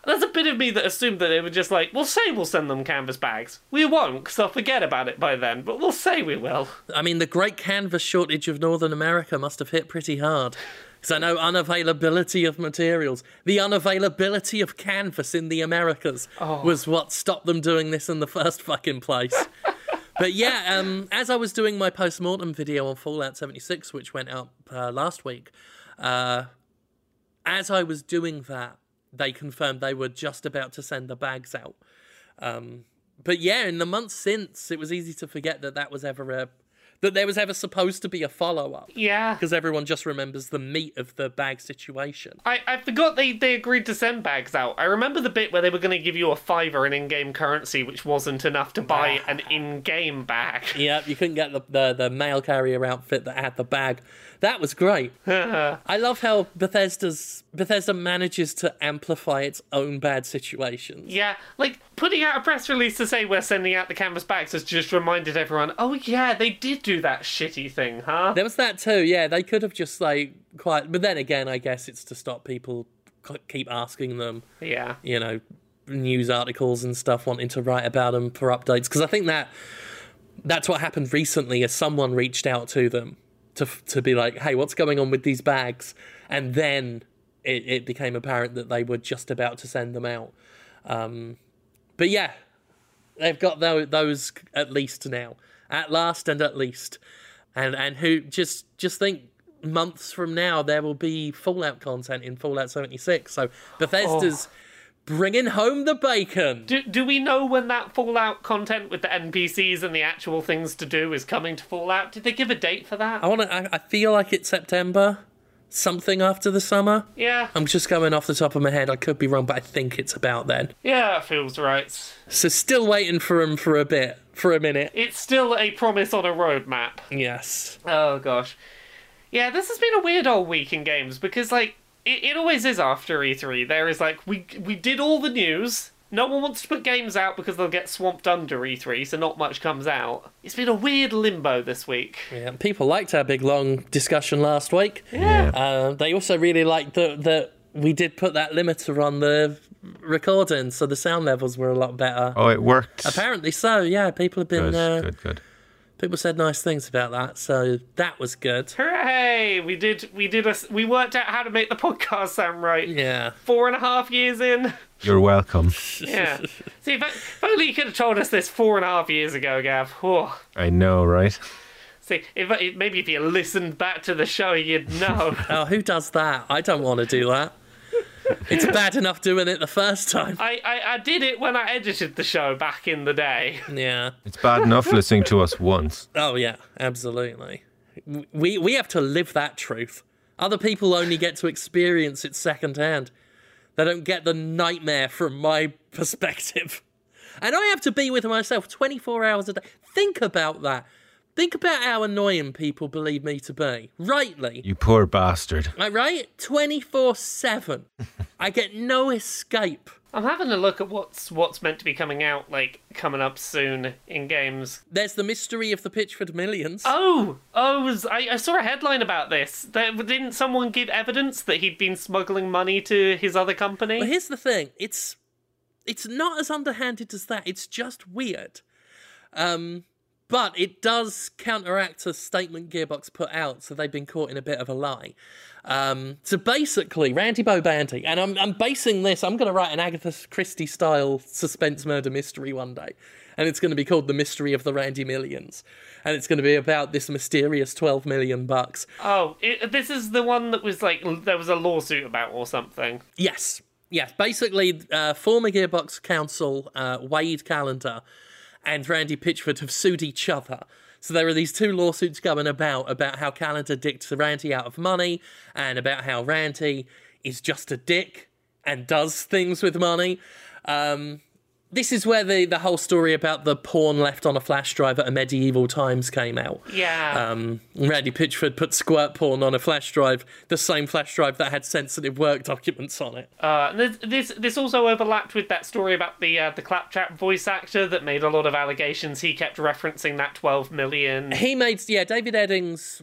There's a bit of me that assumed that they were just like, we'll say we'll send them canvas bags. We won't, because I'll forget about it by then, but we'll say we will. I mean, the great canvas shortage of Northern America must have hit pretty hard. Because I know unavailability of materials, the unavailability of canvas in the Americas was what stopped them doing this in the first fucking place. But yeah, as I was doing my post-mortem video on Fallout 76, which went up last week, as I was doing that, they confirmed they were just about to send the bags out. But yeah, in the months since, it was easy to forget that there was ever supposed to be a follow-up. Yeah. Because everyone just remembers the meat of the bag situation. I forgot they agreed to send bags out. I remember the bit where they were going to give you a $5 in in-game currency, which wasn't enough to buy an in-game bag. Yeah, you couldn't get the mail carrier outfit that had the bag. That was great. I love how Bethesda manages to amplify its own bad situations. Yeah, like putting out a press release to say we're sending out the canvas bags has just reminded everyone, oh yeah, they did do that shitty thing, huh? There was that too, yeah. They could have just like quite, but then again, I guess it's to stop people keep asking them. Yeah, you know, news articles and stuff wanting to write about them for updates, because I think that's what happened recently, is someone reached out to them to be like, hey, what's going on with these bags? And then it became apparent that they were just about to send them out. But yeah, they've got those at least now. At last and at least. And who just think months from now there will be Fallout content in Fallout 76. So Bethesda's bringing home the bacon. Do we know when that Fallout content with the NPCs and the actual things to do is coming to Fallout? Did they give a date for that? I feel like it's September, something after the summer. Yeah. I'm just going off the top of my head. I could be wrong, but I think it's about then. Yeah, that feels right. So still waiting for him for a minute. It's still a promise on a roadmap. Yes. Oh, gosh. Yeah, this has been a weird old week in games because, like, it always is after E3. There is, like, we did all the news. No one wants to put games out because they'll get swamped under E3, so not much comes out. It's been a weird limbo this week. Yeah, people liked our big, long discussion last week. Yeah. They also really liked that we did put that limiter on the recording, so the sound levels were a lot better. Oh, it worked. Apparently so, yeah. People have been... Good. People said nice things about that, so that was good. Hooray! We worked out how to make the podcast sound right. Yeah. 4.5 years in. You're welcome. Yeah. See, if only you could have told us this 4.5 years ago, Gav. Oh. I know, right? See, maybe if you listened back to the show, you'd know. Oh, who does that? I don't want to do that. It's bad enough doing it the first time. I did it when I edited the show back in the day. Yeah. It's bad enough listening to us once. Oh, yeah, absolutely. We have to live that truth. Other people only get to experience it secondhand. They don't get the nightmare from my perspective. And I have to be with myself 24 hours a day. Think about that. Think about how annoying people believe me to be. Rightly. You poor bastard. Am I right? 24/7. I get no escape. I'm having a look at what's meant to be coming out, like, coming up soon in games. There's the mystery of the Pitchford Millions. I saw a headline about this. Didn't someone give evidence that he'd been smuggling money to his other company? Well, here's the thing. It's not as underhanded as that. It's just weird. But it does counteract a statement Gearbox put out, so they've been caught in a bit of a lie. So basically, Randy Bobandy, and I'm basing this, I'm going to write an Agatha Christie-style suspense murder mystery one day, and it's going to be called The Mystery of the Randy Millions, and it's going to be about this mysterious $12 million. Oh, this is the one that was, like, there was a lawsuit about or something? Yes. Basically, former Gearbox counsel Wade Callender and Randy Pitchford have sued each other. So there are these two lawsuits going about how Calendar dicks Randy out of money and about how Randy is just a dick and does things with money. This is where the whole story about the porn left on a flash drive at a medieval times came out. Yeah. Randy Pitchford put squirt porn on a flash drive, the same flash drive that had sensitive work documents on it. This also overlapped with that story about the Claptrap voice actor that made a lot of allegations. He kept referencing that 12 million. He made, David Eddings,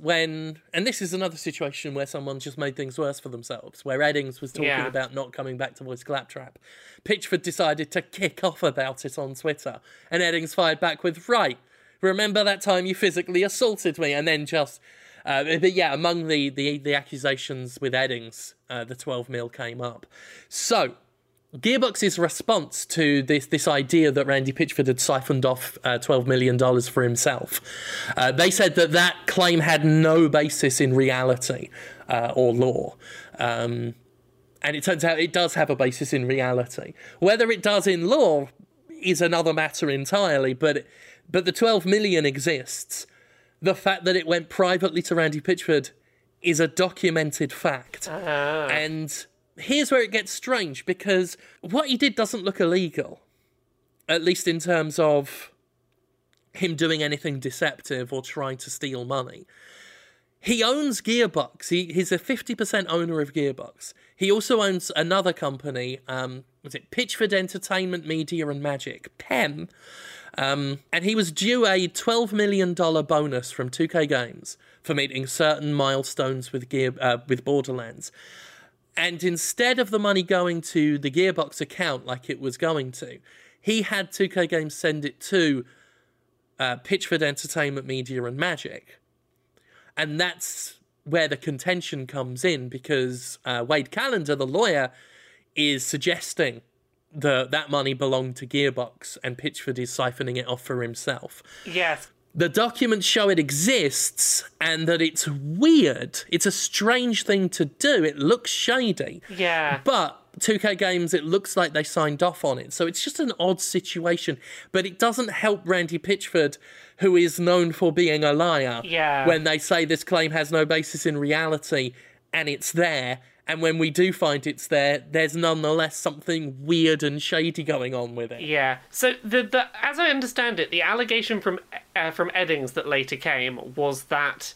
and this is another situation where someone just made things worse for themselves, where Eddings was talking about not coming back to voice Claptrap. Pitchford decided to kick off about it on Twitter, and Eddings fired back with, right, remember that time you physically assaulted me? And then just among the accusations with Eddings, the 12 mil came up. So Gearbox's response to this idea that Randy Pitchford had siphoned off $12 million for himself, they said that claim had no basis in reality or law. And it turns out it does have a basis in reality. Whether it does in law is another matter entirely, but the 12 million exists. The fact that it went privately to Randy Pitchford is a documented fact. Uh-huh. And here's where it gets strange, because what he did doesn't look illegal, at least in terms of him doing anything deceptive or trying to steal money. He owns Gearbox. He's a 50% owner of Gearbox. He also owns another company, Pitchford Entertainment Media and Magic, PEM, and he was due a $12 million bonus from 2K Games for meeting certain milestones with Borderlands. And instead of the money going to the Gearbox account like it was going to, he had 2K Games send it to Pitchford Entertainment Media and Magic. And that's where the contention comes in, because Wade Callender, the lawyer, is suggesting that money belonged to Gearbox and Pitchford is siphoning it off for himself. Yes. The documents show it exists and that it's weird. It's a strange thing to do. It looks shady. Yeah. But 2K Games, it looks like they signed off on it. So it's just an odd situation. But it doesn't help Randy Pitchford, who is known for being a liar, when they say this claim has no basis in reality and it's there. And when we do find it's there, there's nonetheless something weird and shady going on with it. Yeah. So the as I understand it, the allegation from Eddings that later came was that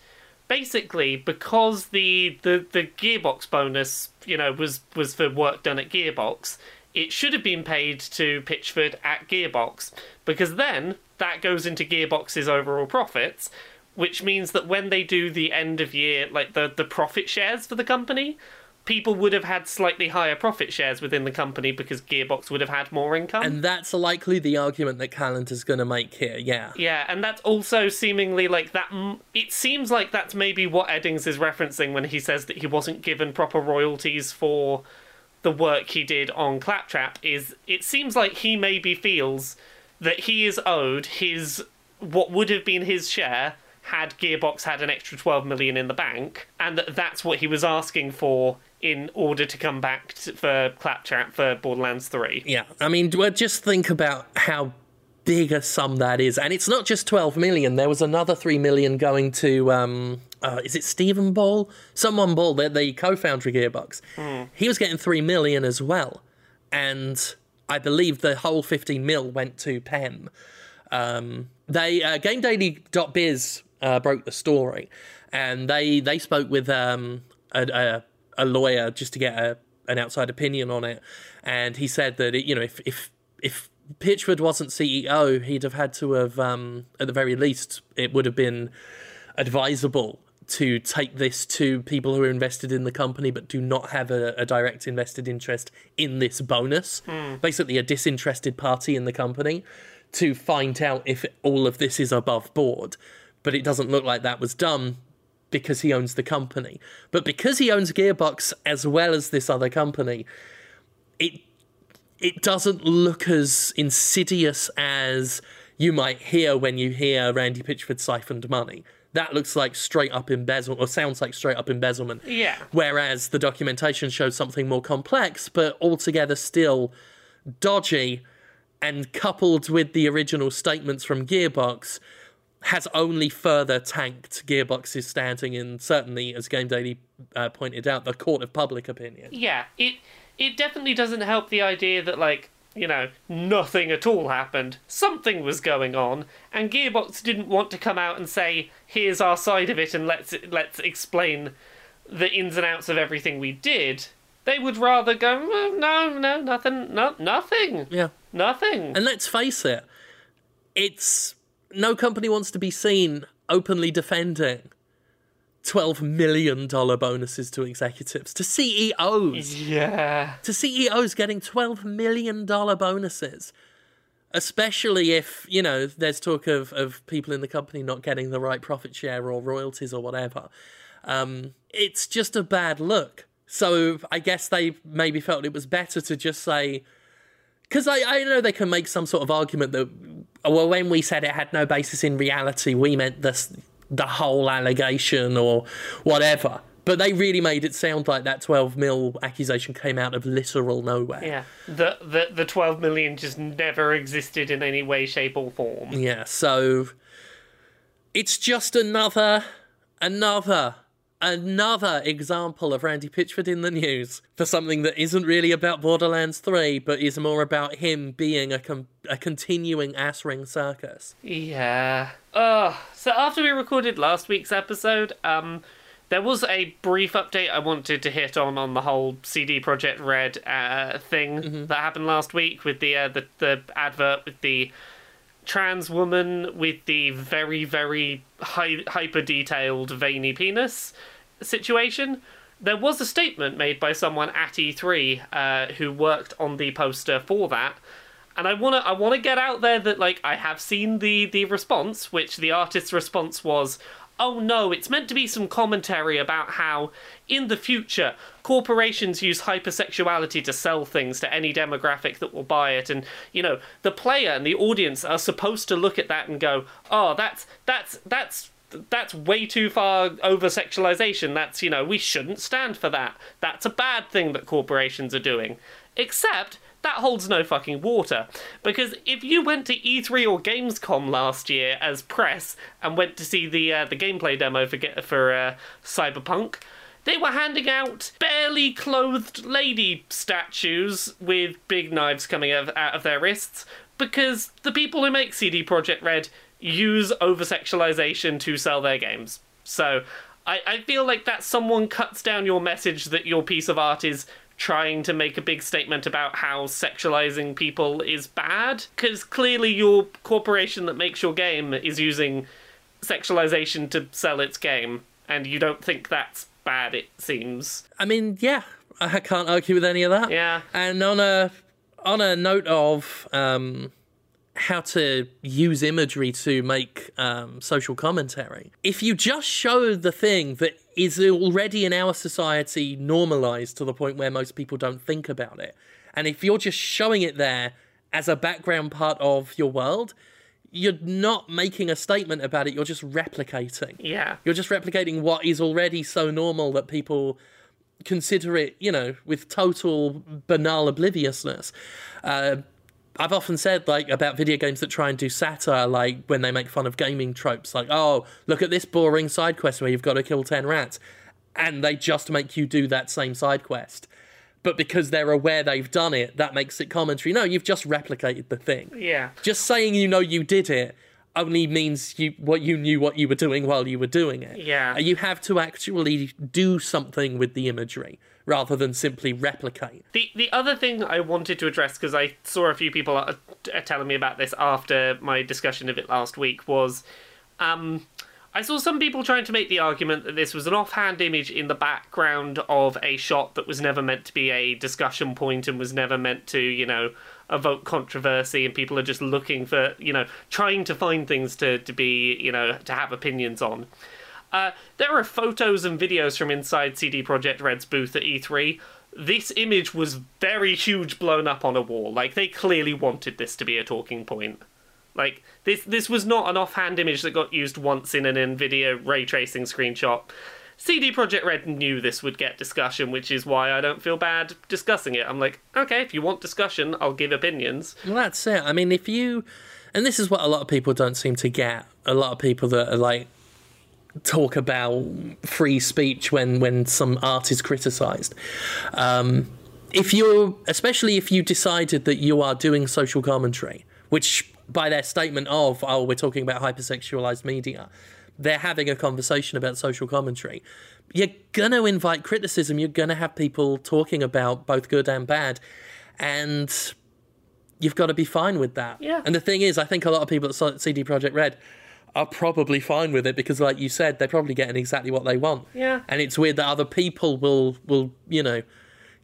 basically, because the Gearbox bonus, was for work done at Gearbox, it should have been paid to Pitchford at Gearbox, because then that goes into Gearbox's overall profits, which means that when they do the end of year, like the profit shares for the company, people would have had slightly higher profit shares within the company because Gearbox would have had more income. And that's likely the argument that Calendar's going to make here, yeah. Yeah, and that's also seemingly like that... It seems like that's maybe what Eddings is referencing when he says that he wasn't given proper royalties for the work he did on Claptrap, is it seems like he maybe feels that he is owed his... what would have been his share had Gearbox had an extra 12 million in the bank, and that's what he was asking for in order to come back for Claptrap for Borderlands 3. Yeah, I mean, just think about how big a sum that is. And it's not just 12 million. There was another 3 million going to, is it Stephen Ball? Someone Ball, the co-founder of Gearbox. Mm. He was getting 3 million as well. And I believe the whole 15 mil went to PEM. GameDaily.biz broke the story. And they spoke with a lawyer just to get an outside opinion on it, and he said that if Pitchford wasn't CEO, he'd have had to have at the very least it would have been advisable to take this to people who are invested in the company but do not have a direct invested interest in this bonus, basically a disinterested party in the company, to find out if all of this is above board. But it doesn't look like that was done, because he owns the company. But because he owns Gearbox as well as this other company, it doesn't look as insidious as you might hear when you hear Randy Pitchford siphoned money. That looks like straight up embezzlement, or sounds like straight up embezzlement. Yeah. Whereas the documentation shows something more complex, but altogether still dodgy and coupled with the original statements from Gearbox, has only further tanked Gearbox's standing in, certainly, as Game Daily pointed out, the court of public opinion. Yeah, it definitely doesn't help the idea that, like, you know, nothing at all happened. Something was going on, and Gearbox didn't want to come out and say, here's our side of it and let's explain the ins and outs of everything we did. They would rather go, oh, no, nothing. Yeah. Nothing. And let's face it, it's... no company wants to be seen openly defending $12 million bonuses to executives, to CEOs. Yeah. To CEOs getting $12 million bonuses, especially if, you know, there's talk of people in the company not getting the right profit share or royalties or whatever. It's just a bad look. So I guess they maybe felt it was better to just say... because I know they can make some sort of argument that, well, when we said it had no basis in reality, we meant this, the whole allegation or whatever. But they really made it sound like that 12 mil accusation came out of literal nowhere. Yeah, the 12 million just never existed in any way, shape or form. Yeah, so it's just another example of Randy Pitchford in the news for something that isn't really about Borderlands 3, but is more about him being a continuing ass-ring circus. Yeah. So after we recorded last week's episode, there was a brief update I wanted to hit on the whole CD Projekt Red thing that happened last week with the advert with the trans woman with the very, very hyper-detailed veiny penis situation. There was a statement made by someone at E3 who worked on the poster for that, and I wanna get out there that, like, I have seen the response, which the artist's response was, oh no, it's meant to be some commentary about how in the future corporations use hypersexuality to sell things to any demographic that will buy it, and, you know, the player and the audience are supposed to look at that and go, oh, that's way too far over sexualization, that's, you know, we shouldn't stand for that, that's a bad thing that corporations are doing. Except that holds no fucking water, because if you went to E3 or Gamescom last year as press and went to see the gameplay demo for Cyberpunk, they were handing out barely clothed lady statues with big knives coming out of their wrists, because the people who make CD Projekt Red use over-sexualization to sell their games. So I feel like that someone cuts down your message that your piece of art is trying to make a big statement about how sexualizing people is bad, because clearly your corporation that makes your game is using sexualization to sell its game, and you don't think that's bad, it seems. I mean, yeah, I can't argue with any of that. Yeah. And on a note of how to use imagery to make social commentary, if you just show the thing that is already in our society normalised to the point where most people don't think about it, and if you're just showing it there as a background part of your world, you're not making a statement about it, you're just replicating. Yeah. You're just replicating what is already so normal that people consider it, you know, with total banal obliviousness. I've often said, like, about video games that try and do satire, like, when they make fun of gaming tropes, like, oh, look at this boring side quest where you've got to kill 10 rats, and they just make you do that same side quest. But because they're aware they've done it, that makes it commentary. No, you've just replicated the thing. Yeah. Just saying, you know, you did it only means you knew what you were doing while you were doing it. Yeah. You have to actually do something with the imagery, rather than simply replicate. The other thing I wanted to address, because I saw a few people are telling me about this after my discussion of it last week, was I saw some people trying to make the argument that this was an offhand image in the background of a shot that was never meant to be a discussion point and was never meant to, you know, evoke controversy, and people are just looking for, you know, trying to find things to be, you know, to have opinions on. There are photos and videos from inside CD Projekt Red's booth at E3. This image was very huge, blown up on a wall. Like, they clearly wanted this to be a talking point. Like, this was not an offhand image that got used once in an NVIDIA ray tracing screenshot. CD Projekt Red knew this would get discussion, which is why I don't feel bad discussing it. I'm like, okay, if you want discussion, I'll give opinions. Well, that's it. I mean, if you... And this is what a lot of people don't seem to get. A lot of people that are like, talk about free speech when some art is criticised. If you're... Especially if you decided that you are doing social commentary, which by their statement of, oh, we're talking about hypersexualized media... they're having a conversation about social commentary, you're going to invite criticism, you're going to have people talking about both good and bad, and you've got to be fine with that. Yeah. And the thing is, I think a lot of people at CD Projekt Red are probably fine with it because, like you said, they're probably getting exactly what they want. Yeah. And it's weird that other people will you know,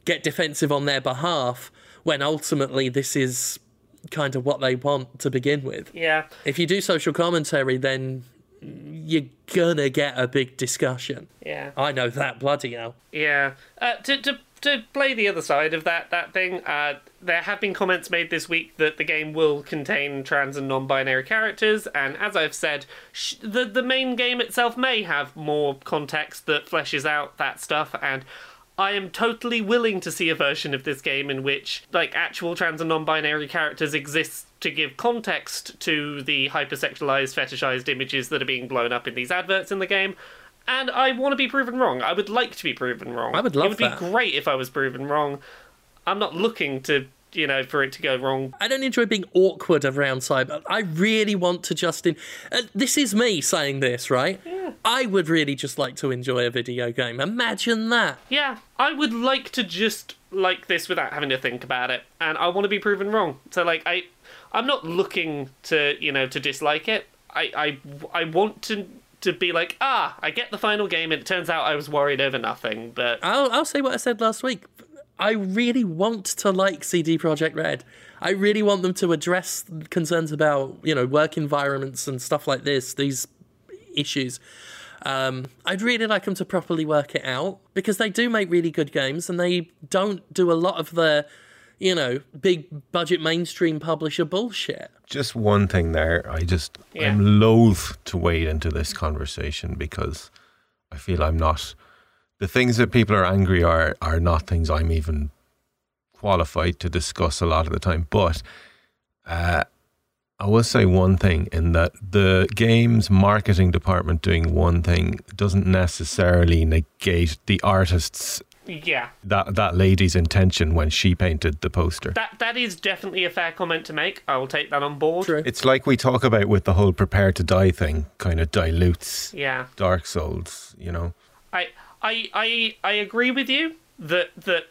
get defensive on their behalf when ultimately this is kind of what they want to begin with. Yeah. If you do social commentary, then... you're gonna get a big discussion. Yeah. I know that, bloody hell. Yeah. To play the other side of that thing, there have been comments made this week that the game will contain trans and non-binary characters, and as I've said, the main game itself may have more context that fleshes out that stuff, and I am totally willing to see a version of this game in which, like, actual trans and non-binary characters exist to give context to the hypersexualized, fetishized images that are being blown up in these adverts in the game. And I want to be proven wrong. I would like to be proven wrong. I would love that. It would be great if I was proven wrong. I'm not looking to, you know, for it to go wrong. I don't enjoy being awkward around cyber. I really want to just... this is me saying this, right? Yeah. I would really just like to enjoy a video game. Imagine that. Yeah, I would like to just like this without having to think about it. And I want to be proven wrong. So, like, I'm not looking to, you know, to dislike it. I want to be like, I get the final game and it turns out I was worried over nothing, but... I'll say what I said last week. I really want to like CD Projekt Red. I really want them to address concerns about, you know, work environments and stuff like this, these issues. I'd really like them to properly work it out because they do make really good games and they don't do a lot of the, you know, big budget mainstream publisher bullshit. Just one thing there. I'm loath to wade into this conversation because I feel I'm not... The things that people are angry are not things I'm even qualified to discuss a lot of the time. But I will say one thing in that the game's marketing department doing one thing doesn't necessarily negate the artist's... Yeah. That lady's intention when she painted the poster. That is definitely a fair comment to make. I will take that on board. True. It's like we talk about with the whole prepare to die thing kind of dilutes Dark Souls, you know. I agree with you that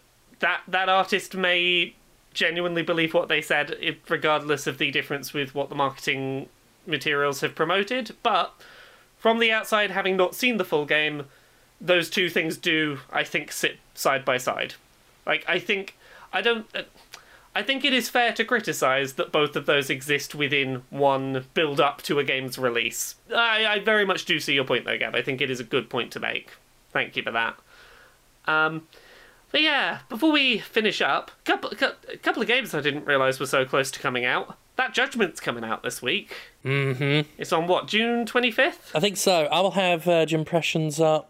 artist may genuinely believe what they said regardless of the difference with what the marketing materials have promoted, but from the outside, having not seen the full game, those two things do, I think, sit side by side. Like, I think it is fair to criticise that both of those exist within one build-up to a game's release. I very much do see your point, though, Gab. I think it is a good point to make. Thank you for that. But yeah, before we finish up, a couple of games I didn't realise were so close to coming out. That Judgment's coming out this week. Mm-hmm. It's on what, June 25th? I think so. I'll have impressions up,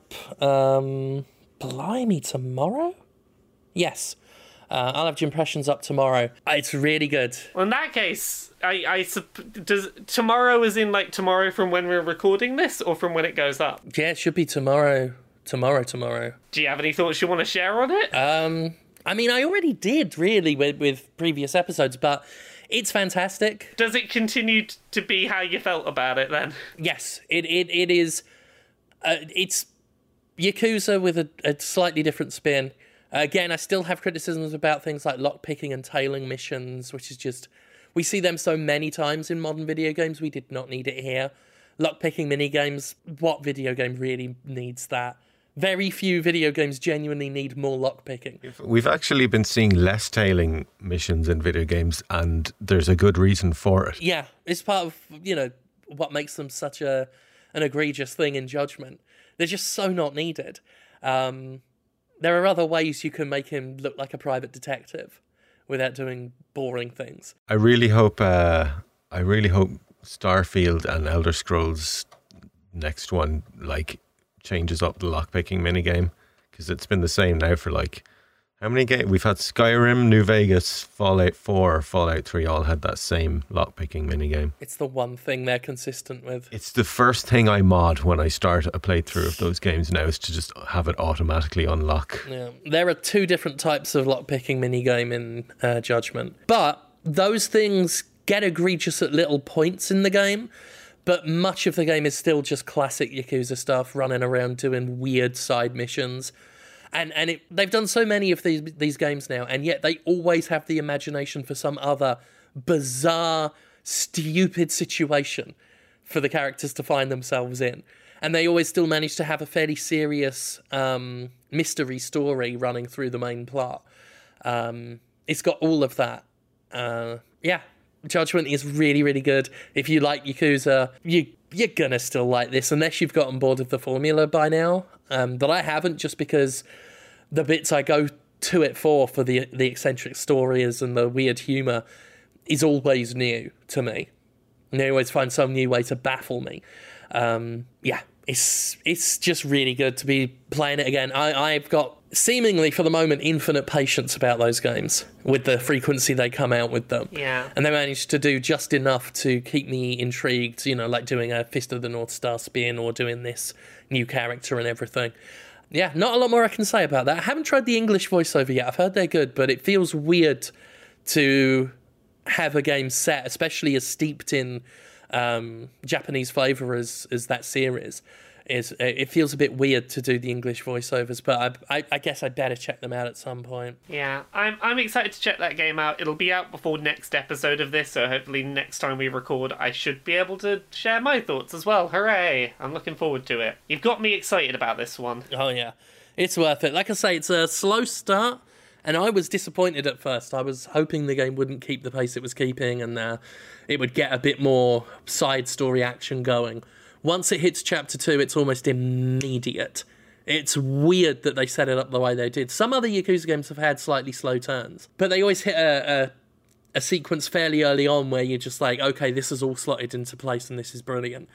blimey, tomorrow? Yes. I'll have impressions up tomorrow. It's really good. Well, in that case, does tomorrow as in like tomorrow from when we're recording this or from when it goes up? Yeah, it should be tomorrow. Tomorrow. Do you have any thoughts you want to share on it? I mean, I already did, really, with previous episodes, but it's fantastic. Does it continue to be how you felt about it, then? Yes, it is. It's Yakuza with a slightly different spin. Again, I still have criticisms about things like lockpicking and tailing missions, which is just... We see them so many times in modern video games, we did not need it here. Lockpicking minigames, what video game really needs that? Very few video games genuinely need more lockpicking. We've actually been seeing less tailing missions in video games, and there's a good reason for it. Yeah, it's part of, you know, what makes them such an egregious thing in Judgment. They're just so not needed. There are other ways you can make him look like a private detective without doing boring things. I really hope Starfield and Elder Scrolls next one, like, changes up the lockpicking minigame, because it's been the same now for like how many games? We've had Skyrim, New Vegas, Fallout 4, Fallout 3 all had that same lockpicking minigame. It's the one thing they're consistent with. It's the first thing I mod when I start a playthrough of those games now, is to just have it automatically unlock. Yeah. There are two different types of lockpicking minigame in Judgment, but those things get egregious at little points in the game, but much of the game is still just classic Yakuza stuff, running around doing weird side missions. And they've done so many of these games now, and yet they always have the imagination for some other bizarre, stupid situation for the characters to find themselves in. And they always still manage to have a fairly serious mystery story running through the main plot. It's got all of that. Yeah, Judgment is really, really good. If you like Yakuza, you're going to still like this, unless you've gotten bored of the formula by now. But I haven't, just because the bits I go to it for the eccentric stories and the weird humour, is always new to me. And they always find some new way to baffle me. Yeah, it's just really good to be playing it again. I've got, seemingly for the moment, infinite patience about those games with the frequency they come out with them. Yeah. And they managed to do just enough to keep me intrigued, you know, like doing a Fist of the North Star spin or doing this new character and everything. Yeah, not a lot more I can say about that. I haven't tried the English voiceover yet. I've heard they're good, but it feels weird to have a game set, especially as steeped in Japanese flavour as that series. It feels a bit weird to do the English voiceovers, but I guess I'd better check them out at some point. Yeah, I'm excited to check that game out. It'll be out before next episode of this, so hopefully next time we record, I should be able to share my thoughts as well. Hooray! I'm looking forward to it. You've got me excited about this one. Oh yeah, it's worth it. Like I say, it's a slow start, and I was disappointed at first. I was hoping the game wouldn't keep the pace it was keeping, and it would get a bit more side story action going. Once it hits chapter 2, it's almost immediate. It's weird that they set it up the way they did. Some other Yakuza games have had slightly slow turns, but they always hit a sequence fairly early on where you're just like, okay, this is all slotted into place and this is brilliant.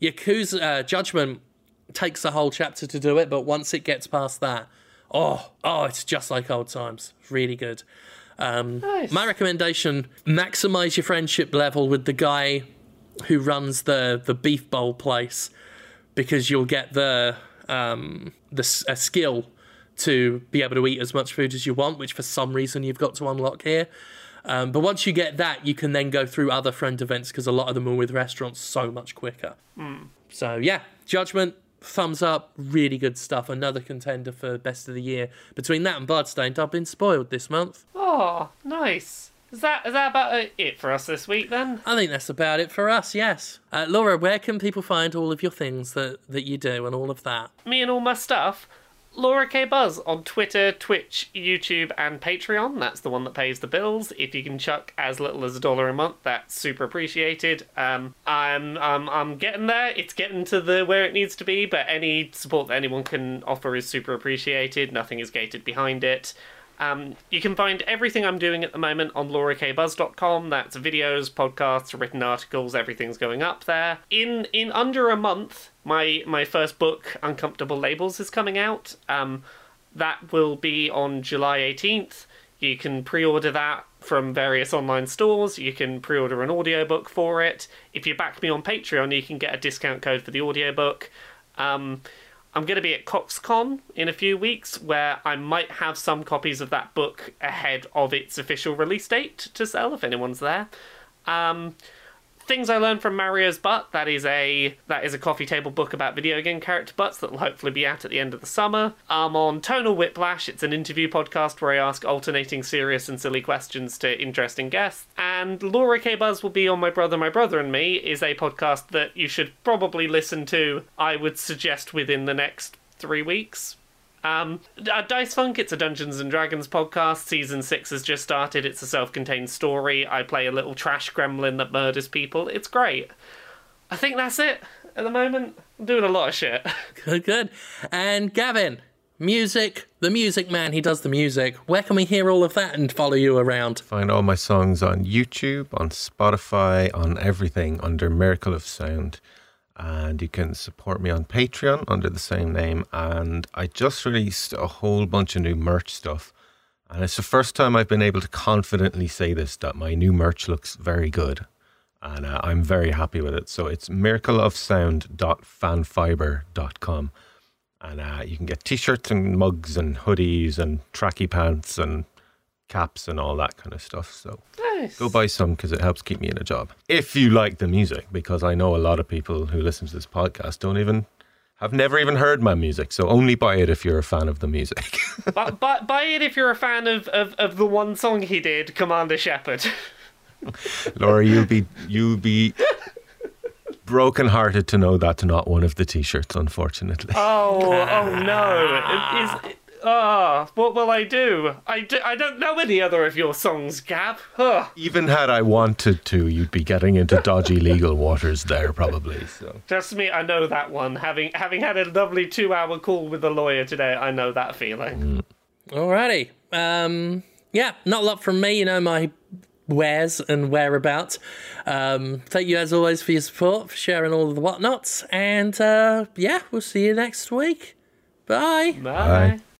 Yakuza Judgment takes a whole chapter to do it, but once it gets past that, oh, it's just like old times. It's really good. Nice. My recommendation, maximize your friendship level with the guy who runs the beef bowl place, because you'll get a skill to be able to eat as much food as you want, which for some reason you've got to unlock here. But once you get that, you can then go through other friend events, because a lot of them are with restaurants so much quicker. Mm. So yeah, Judgment, thumbs up, really good stuff. Another contender for best of the year. Between that and Bloodstained, I've been spoiled this month. Oh, nice. Is that about it for us this week, then? I think that's about it for us, yes. Laura, where can people find all of your things that you do and all of that? Me and all my stuff? Laura K. Buzz on Twitter, Twitch, YouTube, and Patreon. That's the one that pays the bills. If you can chuck as little as $1 a month, that's super appreciated. I'm getting there. It's getting to where it needs to be, but any support that anyone can offer is super appreciated. Nothing is gated behind it. You can find everything I'm doing at the moment on laurakbuzz.com. That's videos, podcasts, written articles, everything's going up there. In under a month, my first book, Uncomfortable Labels, is coming out. That will be on July 18th. You can pre-order that from various online stores. You can pre-order an audiobook for it. If you back me on Patreon, you can get a discount code for the audiobook. I'm going to be at CoxCon in a few weeks, where I might have some copies of that book ahead of its official release date to sell, if anyone's there. Things I Learned from Mario's Butt, that is a coffee table book about video game character butts that will hopefully be out at the end of the summer. I'm on Tonal Whiplash, it's an interview podcast where I ask alternating serious and silly questions to interesting guests. And Laura K. Buzz will be on My Brother and Me, is a podcast that you should probably listen to, I would suggest, within the next 3 weeks. Dice Funk, it's a Dungeons & Dragons podcast. Season 6 has just started. It's a self-contained story. I play a little trash gremlin that murders people. It's great. I think that's it at the moment. I'm doing a lot of shit. Good. And Gavin, music, the music man, he does the music. Where can we hear all of that and follow you around? Find all my songs on YouTube, on Spotify, on everything under Miracle of Sound. and you can support me on Patreon under the same name. And I just released a whole bunch of new merch stuff, and it's the first time I've been able to confidently say this, that my new merch looks very good, and I'm very happy with it. So it's miracleofsound.fanfiber.com, and you can get t-shirts and mugs and hoodies and tracky pants and caps and all that kind of stuff. So nice. Go buy some, because it helps keep me in a job. If you like the music, because I know a lot of people who listen to this podcast don't even have never even heard my music. So only buy it if you're a fan of the music. but buy it if you're a fan of the one song he did, Commander Shepard. Laura, you'll be brokenhearted to know that's not one of the t-shirts, unfortunately. Oh no. What will I do? I don't know any other of your songs, Gab. Even had I wanted to, you'd be getting into dodgy legal waters there, probably. So. Trust me, I know that one. Having had a lovely 2-hour call with a lawyer today, I know that feeling. Mm. Alrighty. Yeah, not a lot from me. You know my wheres and whereabouts. Thank you, as always, for your support, for sharing all of the whatnots. And, yeah, we'll see you next week. Bye. Bye.